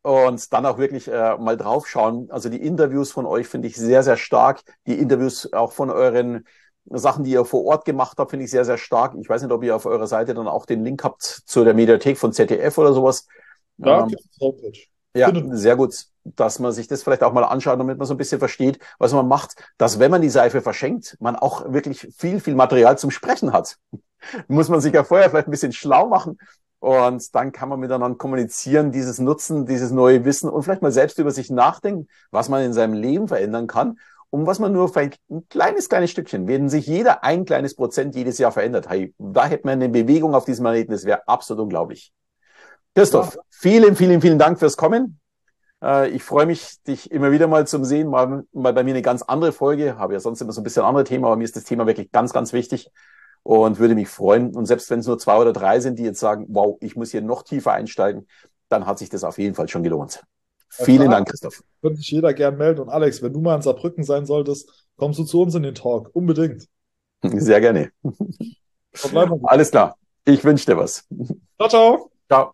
dann auch wirklich mal drauf schauen. Also die Interviews von euch finde ich sehr, sehr stark. Die Interviews auch von euren Sachen, die ihr vor Ort gemacht habt, finde ich sehr, sehr stark. Ich weiß nicht, ob ihr auf eurer Seite dann auch den Link habt zu der Mediathek von ZDF oder sowas. Ja, ja, sehr gut, dass man sich das vielleicht auch mal anschaut, damit man so ein bisschen versteht, was man macht, dass wenn man die Seife verschenkt, man auch wirklich viel, viel Material zum Sprechen hat. Muss man sich ja vorher vielleicht ein bisschen schlau machen. Und dann kann man miteinander kommunizieren, dieses Nutzen, dieses neue Wissen und vielleicht mal selbst über sich nachdenken, was man in seinem Leben verändern kann und was man nur vielleicht ein kleines Stückchen, wenn sich jeder ein kleines Prozent jedes Jahr verändert. Hey, da hätte man eine Bewegung auf diesem Planeten, das wäre absolut unglaublich. Christoph, vielen Dank fürs Kommen. Ich freue mich, dich immer wieder mal zu sehen, mal bei mir eine ganz andere Folge, habe ja sonst immer so ein bisschen andere Themen, aber mir ist das Thema wirklich ganz wichtig. Und würde mich freuen. Und selbst wenn es nur 2 oder 3 sind, die jetzt sagen, wow, ich muss hier noch tiefer einsteigen, dann hat sich das auf jeden Fall schon gelohnt. Ja, vielen Dank, Christoph. Würde sich jeder gern melden. Und Alex, wenn du mal in Saarbrücken sein solltest, kommst du zu uns in den Talk. Unbedingt. Sehr gerne. Alles klar. Ich wünsche dir was. Ciao, ciao. Ciao.